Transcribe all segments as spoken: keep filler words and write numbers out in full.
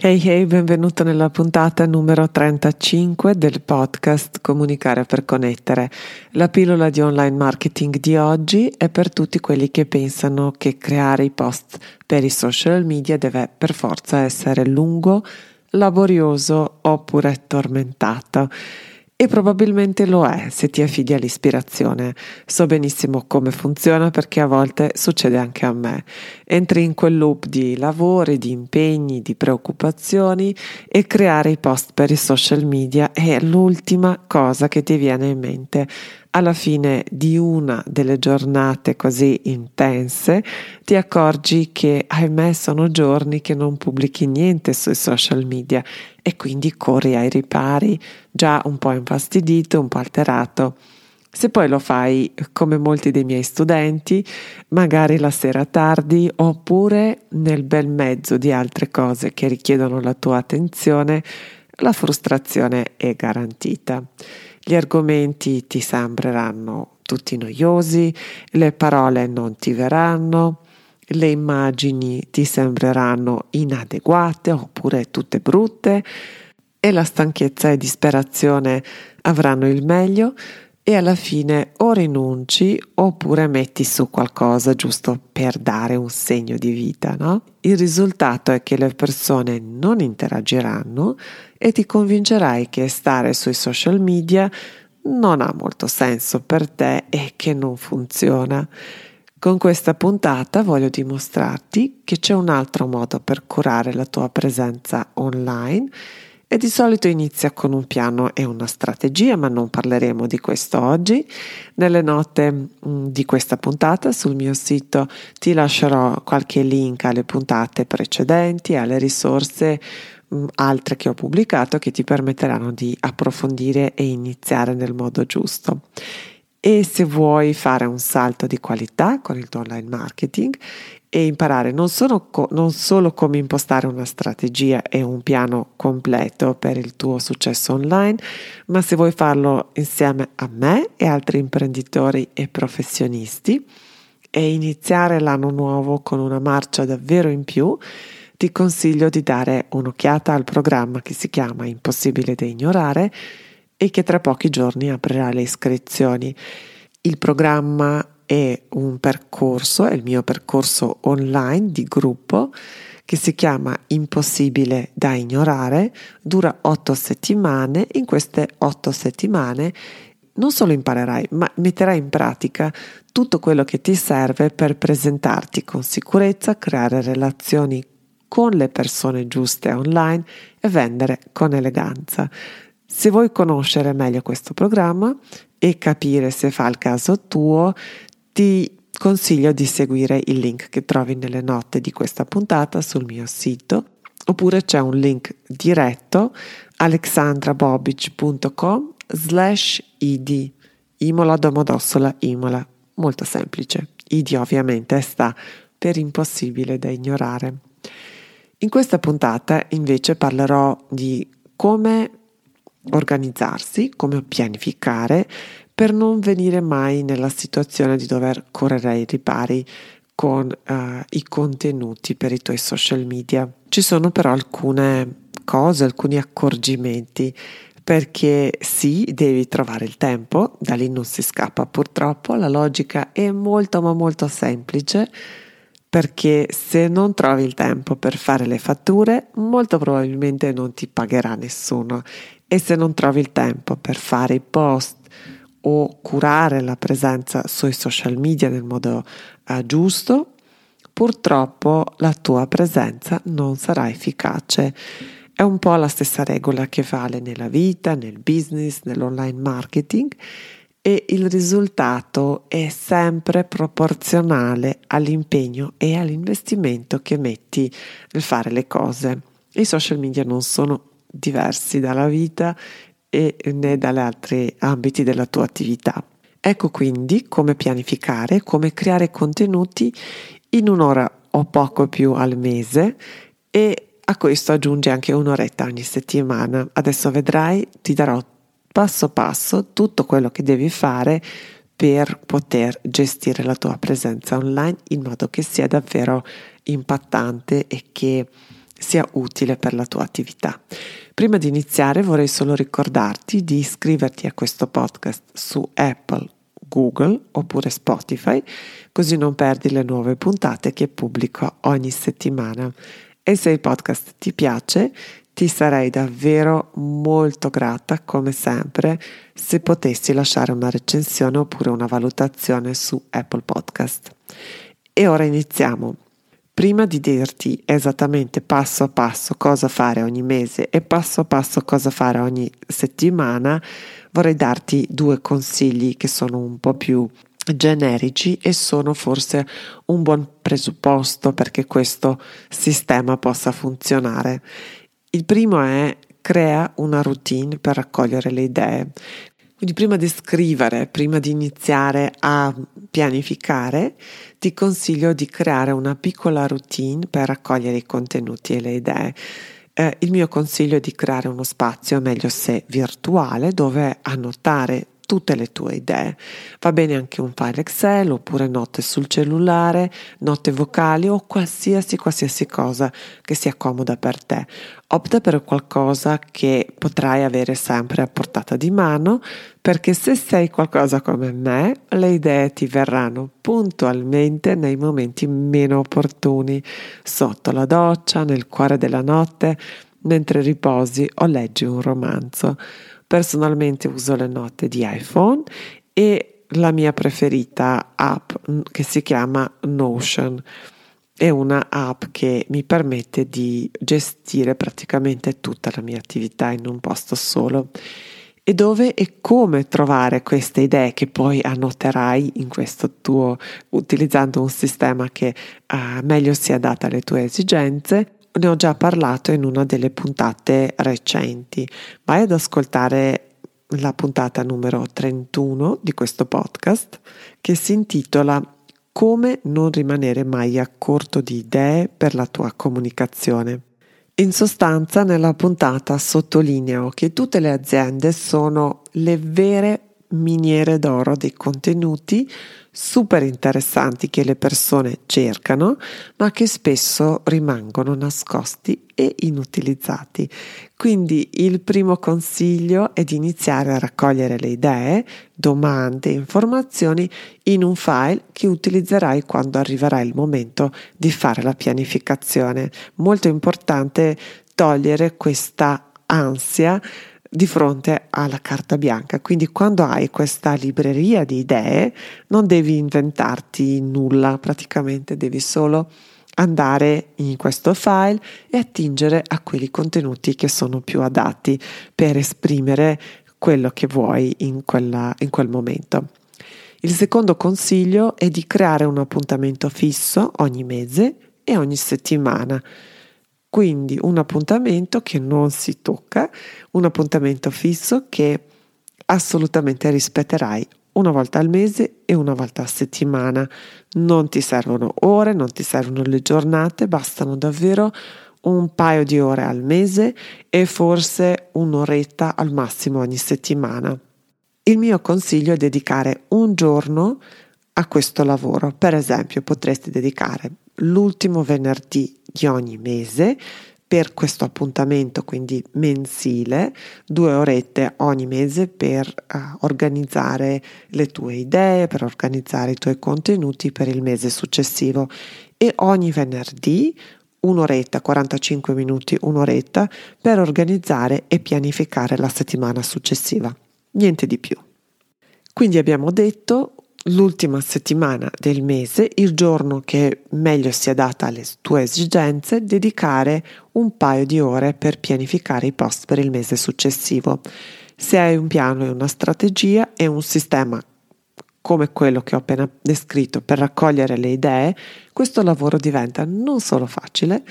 Hey hey, benvenuto nella puntata numero trentacinque del podcast Comunicare per connettere. La pillola di online marketing di oggi è per tutti quelli che pensano che creare i post per i social media deve per forza essere lungo, laborioso oppure tormentato. E probabilmente lo è se ti affidi all'ispirazione. So benissimo come funziona perché a volte succede anche a me. Entri in quel loop di lavori, di impegni, di preoccupazioni e creare i post per i social media è l'ultima cosa che ti viene in mente. Alla fine di una delle giornate così intense ti accorgi che ahimè sono giorni che non pubblichi niente sui social media e quindi corri ai ripari, già un po' infastidito, un po' alterato. Se poi lo fai come molti dei miei studenti, magari la sera tardi oppure nel bel mezzo di altre cose che richiedono la tua attenzione, la frustrazione è garantita. Gli argomenti ti sembreranno tutti noiosi, le parole non ti verranno, le immagini ti sembreranno inadeguate oppure tutte brutte e la stanchezza e disperazione avranno il meglio e alla fine o rinunci oppure metti su qualcosa giusto per dare un segno di vita, no? Il risultato è che le persone non interagiranno e ti convincerai che stare sui social media non ha molto senso per te e che non funziona. Con questa puntata voglio dimostrarti che c'è un altro modo per curare la tua presenza online. E di solito inizia con un piano e una strategia, ma non parleremo di questo oggi. Nelle note di questa puntata sul mio sito ti lascerò qualche link alle puntate precedenti, alle risorse mh, altre che ho pubblicato che ti permetteranno di approfondire e iniziare nel modo giusto. E se vuoi fare un salto di qualità con il tuo online marketing e imparare non solo, co- non solo come impostare una strategia e un piano completo per il tuo successo online, ma se vuoi farlo insieme a me e altri imprenditori e professionisti e iniziare l'anno nuovo con una marcia davvero in più, ti consiglio di dare un'occhiata al programma che si chiama Impossibile da Ignorare e che tra pochi giorni aprirà le iscrizioni. Il programma è un percorso, è il mio percorso online di gruppo che si chiama Impossibile da Ignorare, dura otto settimane. In queste otto settimane non solo imparerai, ma metterai in pratica tutto quello che ti serve per presentarti con sicurezza, creare relazioni con le persone giuste online e vendere con eleganza. Se vuoi conoscere meglio questo programma e capire se fa il caso tuo, ti consiglio di seguire il link che trovi nelle note di questa puntata sul mio sito, oppure c'è un link diretto alexandrabobic punto com slash id, Imola Domodossola Imola, molto semplice. I D ovviamente sta per Impossibile da Ignorare. In questa puntata invece parlerò di come organizzarsi, come pianificare per non venire mai nella situazione di dover correre ai ripari con eh, i contenuti per i tuoi social media. Ci sono però alcune cose, alcuni accorgimenti, perché sì, devi trovare il tempo, da lì non si scappa purtroppo, la logica è molto ma molto semplice, perché se non trovi il tempo per fare le fatture, molto probabilmente non ti pagherà nessuno. E se non trovi il tempo per fare i post o curare la presenza sui social media nel modo eh, giusto, purtroppo la tua presenza non sarà efficace. È un po' la stessa regola che vale nella vita, nel business, nell'online marketing e il risultato è sempre proporzionale all'impegno e all'investimento che metti nel fare le cose. I social media non sono diversi dalla vita e né dagli altri ambiti della tua attività. Ecco quindi come pianificare, come creare contenuti in un'ora o poco più al mese, e a questo aggiunge anche un'oretta ogni settimana. Adesso vedrai, ti darò passo passo tutto quello che devi fare per poter gestire la tua presenza online in modo che sia davvero impattante e che sia utile per la tua attività. Prima di iniziare vorrei solo ricordarti di iscriverti a questo podcast su Apple, Google oppure Spotify, così non perdi le nuove puntate che pubblico ogni settimana. E se il podcast ti piace, ti sarei davvero molto grata, come sempre, se potessi lasciare una recensione oppure una valutazione su Apple Podcast. E ora iniziamo. Prima di dirti esattamente passo a passo cosa fare ogni mese e passo a passo cosa fare ogni settimana, vorrei darti due consigli che sono un po' più generici e sono forse un buon presupposto perché questo sistema possa funzionare. Il primo è: crea una routine per raccogliere le idee. Quindi prima di scrivere, prima di iniziare a pianificare, ti consiglio di creare una piccola routine per raccogliere i contenuti e le idee. Eh, il mio consiglio è di creare uno spazio, meglio se virtuale, dove annotare tutte le tue idee. Va bene anche un file Excel oppure note sul cellulare, note vocali o qualsiasi qualsiasi cosa che sia comoda per te. Opta per qualcosa che potrai avere sempre a portata di mano, perché se sei qualcosa come me, le idee ti verranno puntualmente nei momenti meno opportuni, sotto la doccia, nel cuore della notte, mentre riposi o leggi un romanzo. Personalmente uso le note di iPhone e la mia preferita app che si chiama Notion. È una app che mi permette di gestire praticamente tutta la mia attività in un posto solo. E dove e come trovare queste idee che poi annoterai in questo tuo, utilizzando un sistema che eh, meglio si adatta alle tue esigenze? Ne ho già parlato in una delle puntate recenti. Vai ad ascoltare la puntata numero trentuno di questo podcast, che si intitola "Come non rimanere mai a corto di idee per la tua comunicazione". In sostanza, nella puntata sottolineo che tutte le aziende sono le vere miniere d'oro dei contenuti super interessanti che le persone cercano, ma che spesso rimangono nascosti e inutilizzati. Quindi il primo consiglio è di iniziare a raccogliere le idee, domande, informazioni in un file che utilizzerai quando arriverà il momento di fare la pianificazione. Molto importante togliere questa ansia di fronte alla carta bianca, quindi quando hai questa libreria di idee non devi inventarti nulla, praticamente devi solo andare in questo file e attingere a quei contenuti che sono più adatti per esprimere quello che vuoi in, quella, in quel momento. Il secondo consiglio è di creare un appuntamento fisso ogni mese e ogni settimana. Quindi un appuntamento che non si tocca, un appuntamento fisso che assolutamente rispetterai una volta al mese e una volta a settimana. Non ti servono ore, non ti servono le giornate, bastano davvero un paio di ore al mese e forse un'oretta al massimo ogni settimana. Il mio consiglio è dedicare un giorno a questo lavoro. Per esempio, potresti dedicare l'ultimo venerdì di ogni mese per questo appuntamento, quindi mensile, due orette ogni mese per uh, organizzare le tue idee, per organizzare i tuoi contenuti per il mese successivo, e ogni venerdì un'oretta, quarantacinque minuti, un'oretta per organizzare e pianificare la settimana successiva. Niente di più. Quindi abbiamo detto: l'ultima settimana del mese, il giorno che meglio si adatta alle tue esigenze, dedicare un paio di ore per pianificare i post per il mese successivo. Se hai un piano e una strategia e un sistema come quello che ho appena descritto per raccogliere le idee, questo lavoro diventa non solo facile,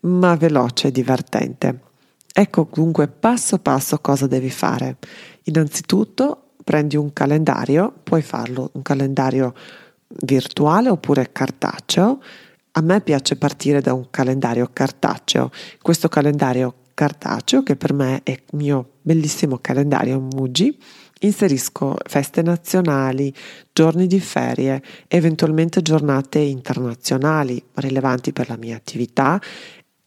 ma veloce e divertente. Ecco dunque passo passo cosa devi fare. Innanzitutto prendi un calendario, puoi farlo un calendario virtuale oppure cartaceo. A me piace partire da un calendario cartaceo. Questo calendario cartaceo, che per me è il mio bellissimo calendario Muji, inserisco feste nazionali, giorni di ferie, eventualmente giornate internazionali rilevanti per la mia attività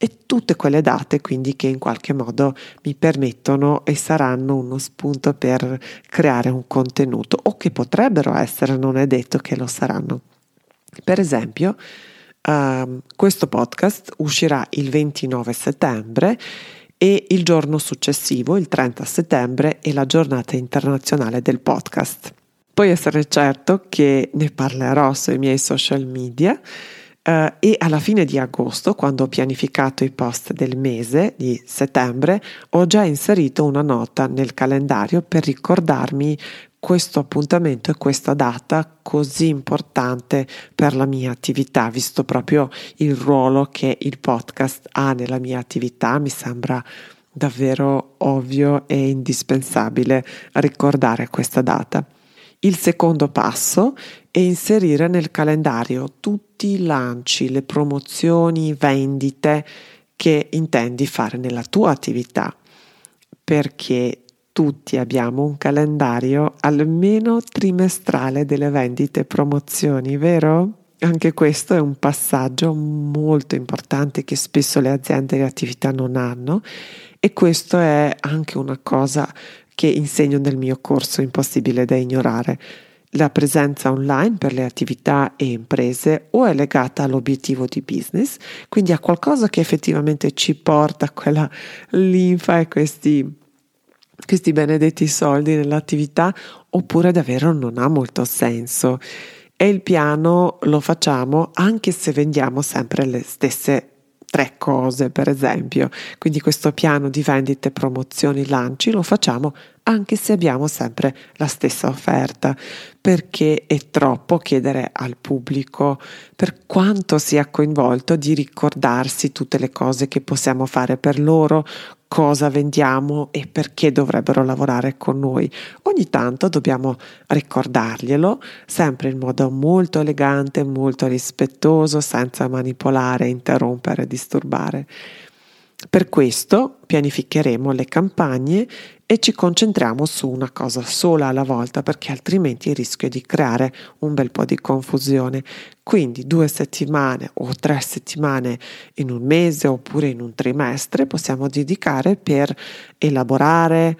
e tutte quelle date quindi che in qualche modo mi permettono e saranno uno spunto per creare un contenuto, o che potrebbero essere, non è detto che lo saranno. Per esempio, um, questo podcast uscirà il ventinove settembre e il giorno successivo, il trenta settembre, è la giornata internazionale del podcast. Puoi essere certo che ne parlerò sui miei social media. Uh, e alla fine di agosto, quando ho pianificato i post del mese di settembre, ho già inserito una nota nel calendario per ricordarmi questo appuntamento e questa data così importante per la mia attività, visto proprio il ruolo che il podcast ha nella mia attività. Mi sembra davvero ovvio e indispensabile ricordare questa data. Il secondo passo è inserire nel calendario tutti i lanci, le promozioni, vendite che intendi fare nella tua attività, perché tutti abbiamo un calendario almeno trimestrale delle vendite e promozioni, vero? Anche questo è un passaggio molto importante che spesso le aziende e le attività non hanno, e questo è anche una cosa che insegno nel mio corso Impossibile da Ignorare. La presenza online per le attività e imprese o è legata all'obiettivo di business, quindi a qualcosa che effettivamente ci porta quella linfa e questi, questi benedetti soldi nell'attività, oppure davvero non ha molto senso. E il piano lo facciamo anche se vendiamo sempre le stesse tre cose, per esempio. Quindi questo piano di vendite, promozioni, lanci lo facciamo anche se abbiamo sempre la stessa offerta, perché è troppo chiedere al pubblico, per quanto sia coinvolto, di ricordarsi tutte le cose che possiamo fare per loro, cosa vendiamo e perché dovrebbero lavorare con noi. Ogni tanto dobbiamo ricordarglielo, sempre in modo molto elegante, molto rispettoso, senza manipolare, interrompere, disturbare. Per questo pianificheremo le campagne e ci concentriamo su una cosa sola alla volta, perché altrimenti rischio di creare un bel po' di confusione. Quindi due settimane o tre settimane in un mese oppure in un trimestre possiamo dedicare per elaborare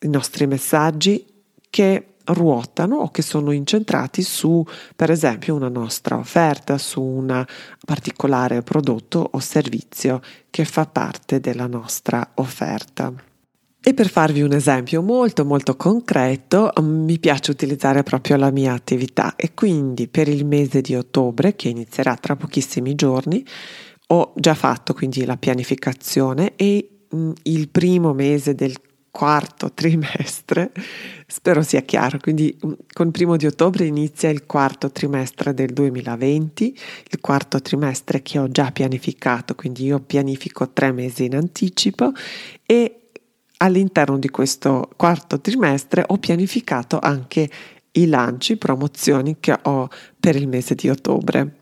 i nostri messaggi che ruotano o che sono incentrati su, per esempio, una nostra offerta, su un particolare prodotto o servizio che fa parte della nostra offerta. E per farvi un esempio molto molto concreto, mi piace utilizzare proprio la mia attività, e quindi per il mese di ottobre, che inizierà tra pochissimi giorni, ho già fatto quindi la pianificazione e mh, il primo mese del quarto trimestre, spero sia chiaro, quindi con primo di ottobre inizia il quarto trimestre del duemilaventi, il quarto trimestre che ho già pianificato, quindi io pianifico tre mesi in anticipo, e all'interno di questo quarto trimestre ho pianificato anche i lanci, promozioni che ho per il mese di ottobre,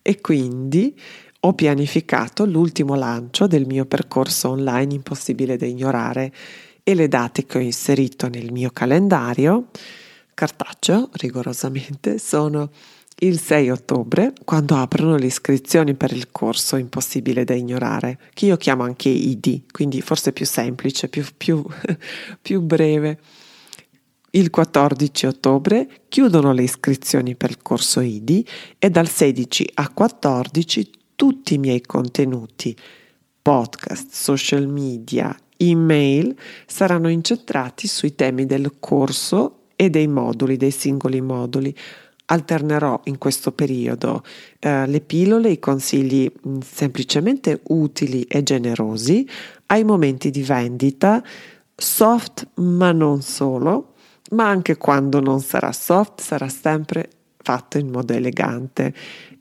e quindi ho pianificato l'ultimo lancio del mio percorso online Impossibile da Ignorare e le date che ho inserito nel mio calendario cartaceo, rigorosamente, sono il sei ottobre, quando aprono le iscrizioni per il corso Impossibile da Ignorare, che io chiamo anche I D, quindi forse più semplice, più, più, più breve. Il quattordici ottobre chiudono le iscrizioni per il corso I D, e dal sedici a quattordici tutti i miei contenuti, podcast, social media, email, saranno incentrati sui temi del corso e dei moduli, dei singoli moduli. Alternerò in questo periodo eh, le pillole, i consigli mh, semplicemente utili e generosi, ai momenti di vendita soft, ma non solo, ma anche quando non sarà soft, sarà sempre fatto in modo elegante.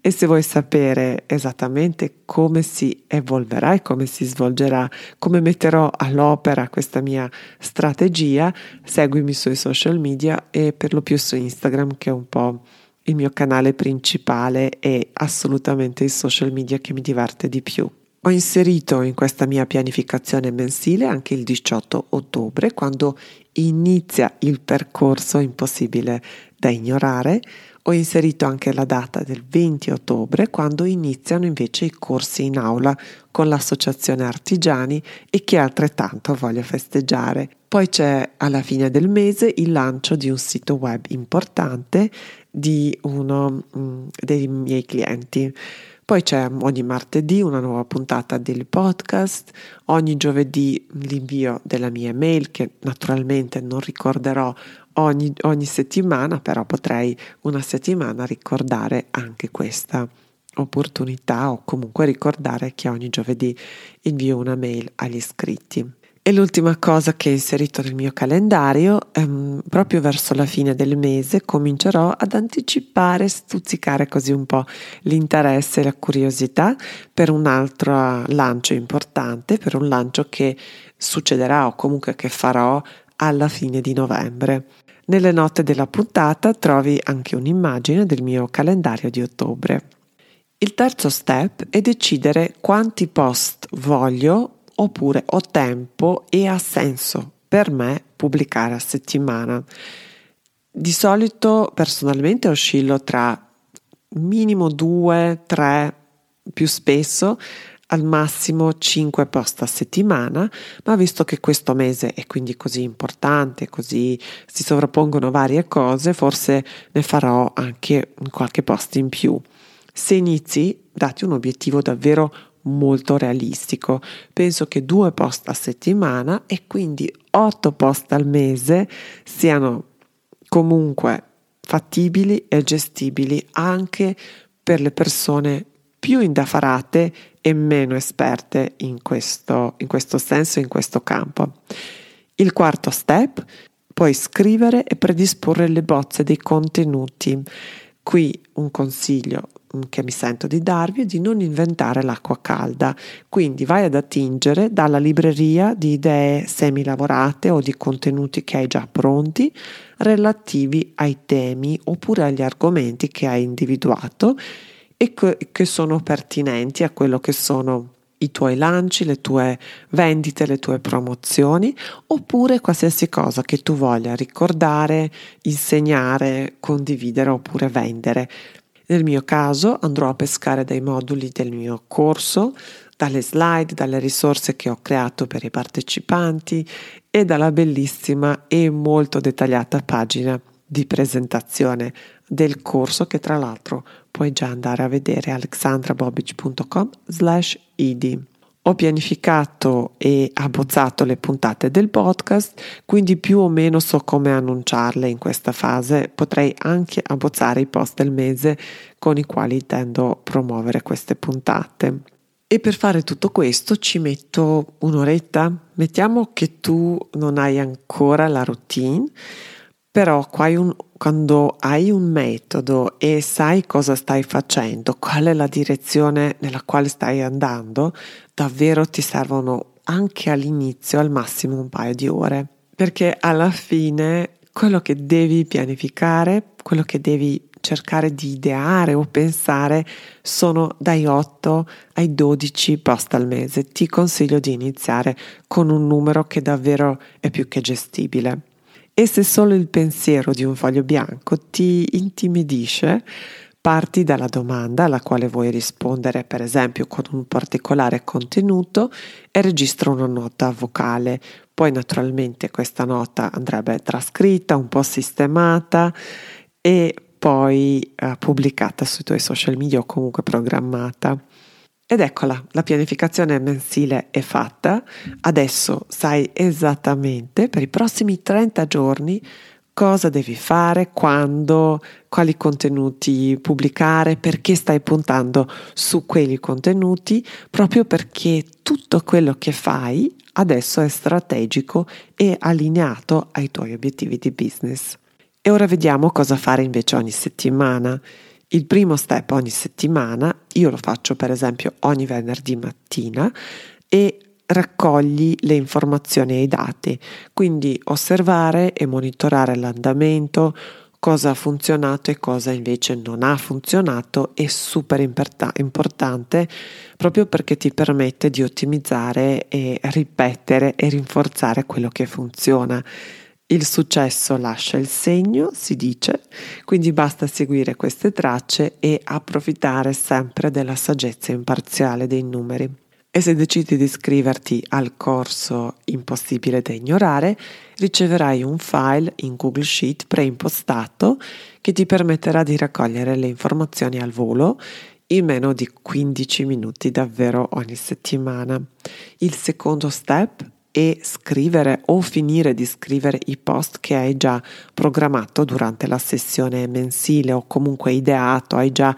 E se vuoi sapere esattamente come si evolverà e come si svolgerà, come metterò all'opera questa mia strategia, seguimi sui social media e per lo più su Instagram, che è un po' il mio canale principale e assolutamente il social media che mi diverte di più. Ho inserito in questa mia pianificazione mensile anche il diciotto ottobre, quando inizia il percorso Impossibile da Ignorare. Ho inserito anche la data del venti ottobre, quando iniziano invece i corsi in aula con l'associazione Artigiani e che altrettanto voglio festeggiare. Poi c'è alla fine del mese il lancio di un sito web importante di uno mh, dei miei clienti. Poi c'è ogni martedì una nuova puntata del podcast, ogni giovedì l'invio della mia email che naturalmente non ricorderò ogni, ogni settimana, però potrei una settimana ricordare anche questa opportunità o comunque ricordare che ogni giovedì invio una mail agli iscritti. E l'ultima cosa che ho inserito nel mio calendario, ehm, proprio verso la fine del mese comincerò ad anticipare, stuzzicare così un po' l'interesse e la curiosità per un altro lancio importante, per un lancio che succederà o comunque che farò alla fine di novembre. Nelle note della puntata trovi anche un'immagine del mio calendario di ottobre. Il terzo step è decidere quanti post voglio oppure ho tempo e ha senso per me pubblicare a settimana. Di solito personalmente oscillo tra minimo due, tre, più spesso al massimo cinque post a settimana, ma visto che questo mese è quindi così importante, così si sovrappongono varie cose, forse ne farò anche qualche post in più. Se inizi, dati un obiettivo davvero molto realistico. Penso che due post a settimana e quindi otto post al mese siano comunque fattibili e gestibili anche per le persone più indaffarate e meno esperte in questo, in questo senso, in questo campo. Il quarto step, puoi scrivere e predisporre le bozze dei contenuti. Qui un consiglio che mi sento di darvi è di non inventare l'acqua calda, quindi vai ad attingere dalla libreria di idee semilavorate o di contenuti che hai già pronti relativi ai temi oppure agli argomenti che hai individuato e che sono pertinenti a quello che sono i tuoi lanci, le tue vendite, le tue promozioni, oppure qualsiasi cosa che tu voglia ricordare, insegnare, condividere oppure vendere. Nel mio caso andrò a pescare dai moduli del mio corso, dalle slide, dalle risorse che ho creato per i partecipanti e dalla bellissima e molto dettagliata pagina di presentazione del corso, che tra l'altro puoi già andare a vedere alexandrabobic punto com slash id. Ho pianificato e abbozzato le puntate del podcast, quindi più o meno so come annunciarle in questa fase. Potrei anche abbozzare i post del mese con i quali intendo promuovere queste puntate. E per fare tutto questo ci metto un'oretta. Mettiamo che tu non hai ancora la routine, però qua hai un, quando hai un metodo e sai cosa stai facendo, qual è la direzione nella quale stai andando, davvero ti servono anche all'inizio al massimo un paio di ore, perché alla fine quello che devi pianificare, quello che devi cercare di ideare o pensare sono dai otto ai dodici post al mese. Ti consiglio di iniziare con un numero che davvero è più che gestibile. E se solo il pensiero di un foglio bianco ti intimidisce, parti dalla domanda alla quale vuoi rispondere, per esempio con un particolare contenuto, e registra una nota vocale. Poi naturalmente questa nota andrebbe trascritta, un po' sistemata e poi eh, pubblicata sui tuoi social media o comunque programmata. Ed eccola, la pianificazione mensile è fatta. Adesso sai esattamente per i prossimi trenta giorni cosa devi fare, quando, quali contenuti pubblicare, perché stai puntando su quei contenuti, proprio perché tutto quello che fai adesso è strategico e allineato ai tuoi obiettivi di business. E ora vediamo cosa fare invece ogni settimana. Il primo step ogni settimana, io lo faccio per esempio ogni venerdì mattina, e raccogli le informazioni e i dati, quindi osservare e monitorare l'andamento, cosa ha funzionato e cosa invece non ha funzionato. È super importante proprio perché ti permette di ottimizzare e ripetere e rinforzare quello che funziona. Il successo lascia il segno, si dice, quindi basta seguire queste tracce e approfittare sempre della saggezza imparziale dei numeri. E se decidi di iscriverti al corso Impossibile da Ignorare, riceverai un file in Google Sheet preimpostato che ti permetterà di raccogliere le informazioni al volo in meno di quindici minuti davvero ogni settimana. Il secondo step e scrivere o finire di scrivere i post che hai già programmato durante la sessione mensile, o comunque ideato, hai già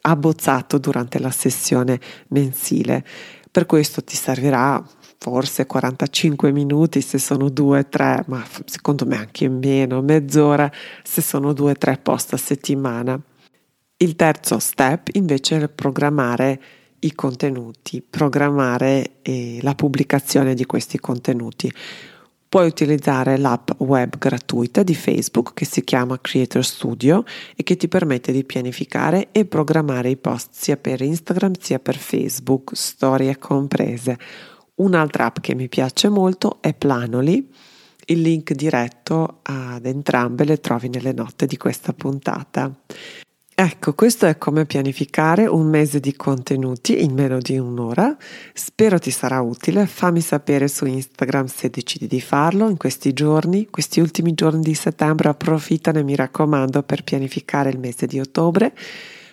abbozzato durante la sessione mensile. Per questo ti servirà forse quarantacinque minuti se sono due tre, ma secondo me anche meno, mezz'ora se sono due tre post a settimana. Il terzo step invece è programmare i contenuti, programmare eh, la pubblicazione di questi contenuti. Puoi utilizzare l'app web gratuita di Facebook che si chiama Creator Studio e che ti permette di pianificare e programmare i post sia per Instagram sia per Facebook, storie comprese. Un'altra app che mi piace molto è Planoly. Il link diretto ad entrambe le trovi nelle note di questa puntata. Ecco, questo è come pianificare un mese di contenuti in meno di un'ora. Spero ti sarà utile, fammi sapere su Instagram se decidi di farlo in questi giorni, questi ultimi giorni di settembre. Approfittane, mi raccomando, per pianificare il mese di ottobre.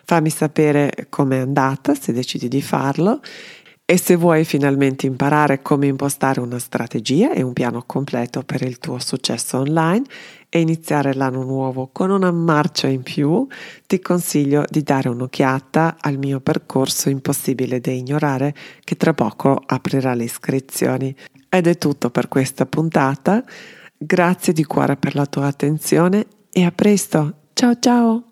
Fammi sapere com'è andata, se decidi di farlo. E se vuoi finalmente imparare come impostare una strategia e un piano completo per il tuo successo online e iniziare l'anno nuovo con una marcia in più, ti consiglio di dare un'occhiata al mio percorso Impossibile da Ignorare, che tra poco aprirà le iscrizioni. Ed è tutto per questa puntata. Grazie di cuore per la tua attenzione e a presto. Ciao ciao!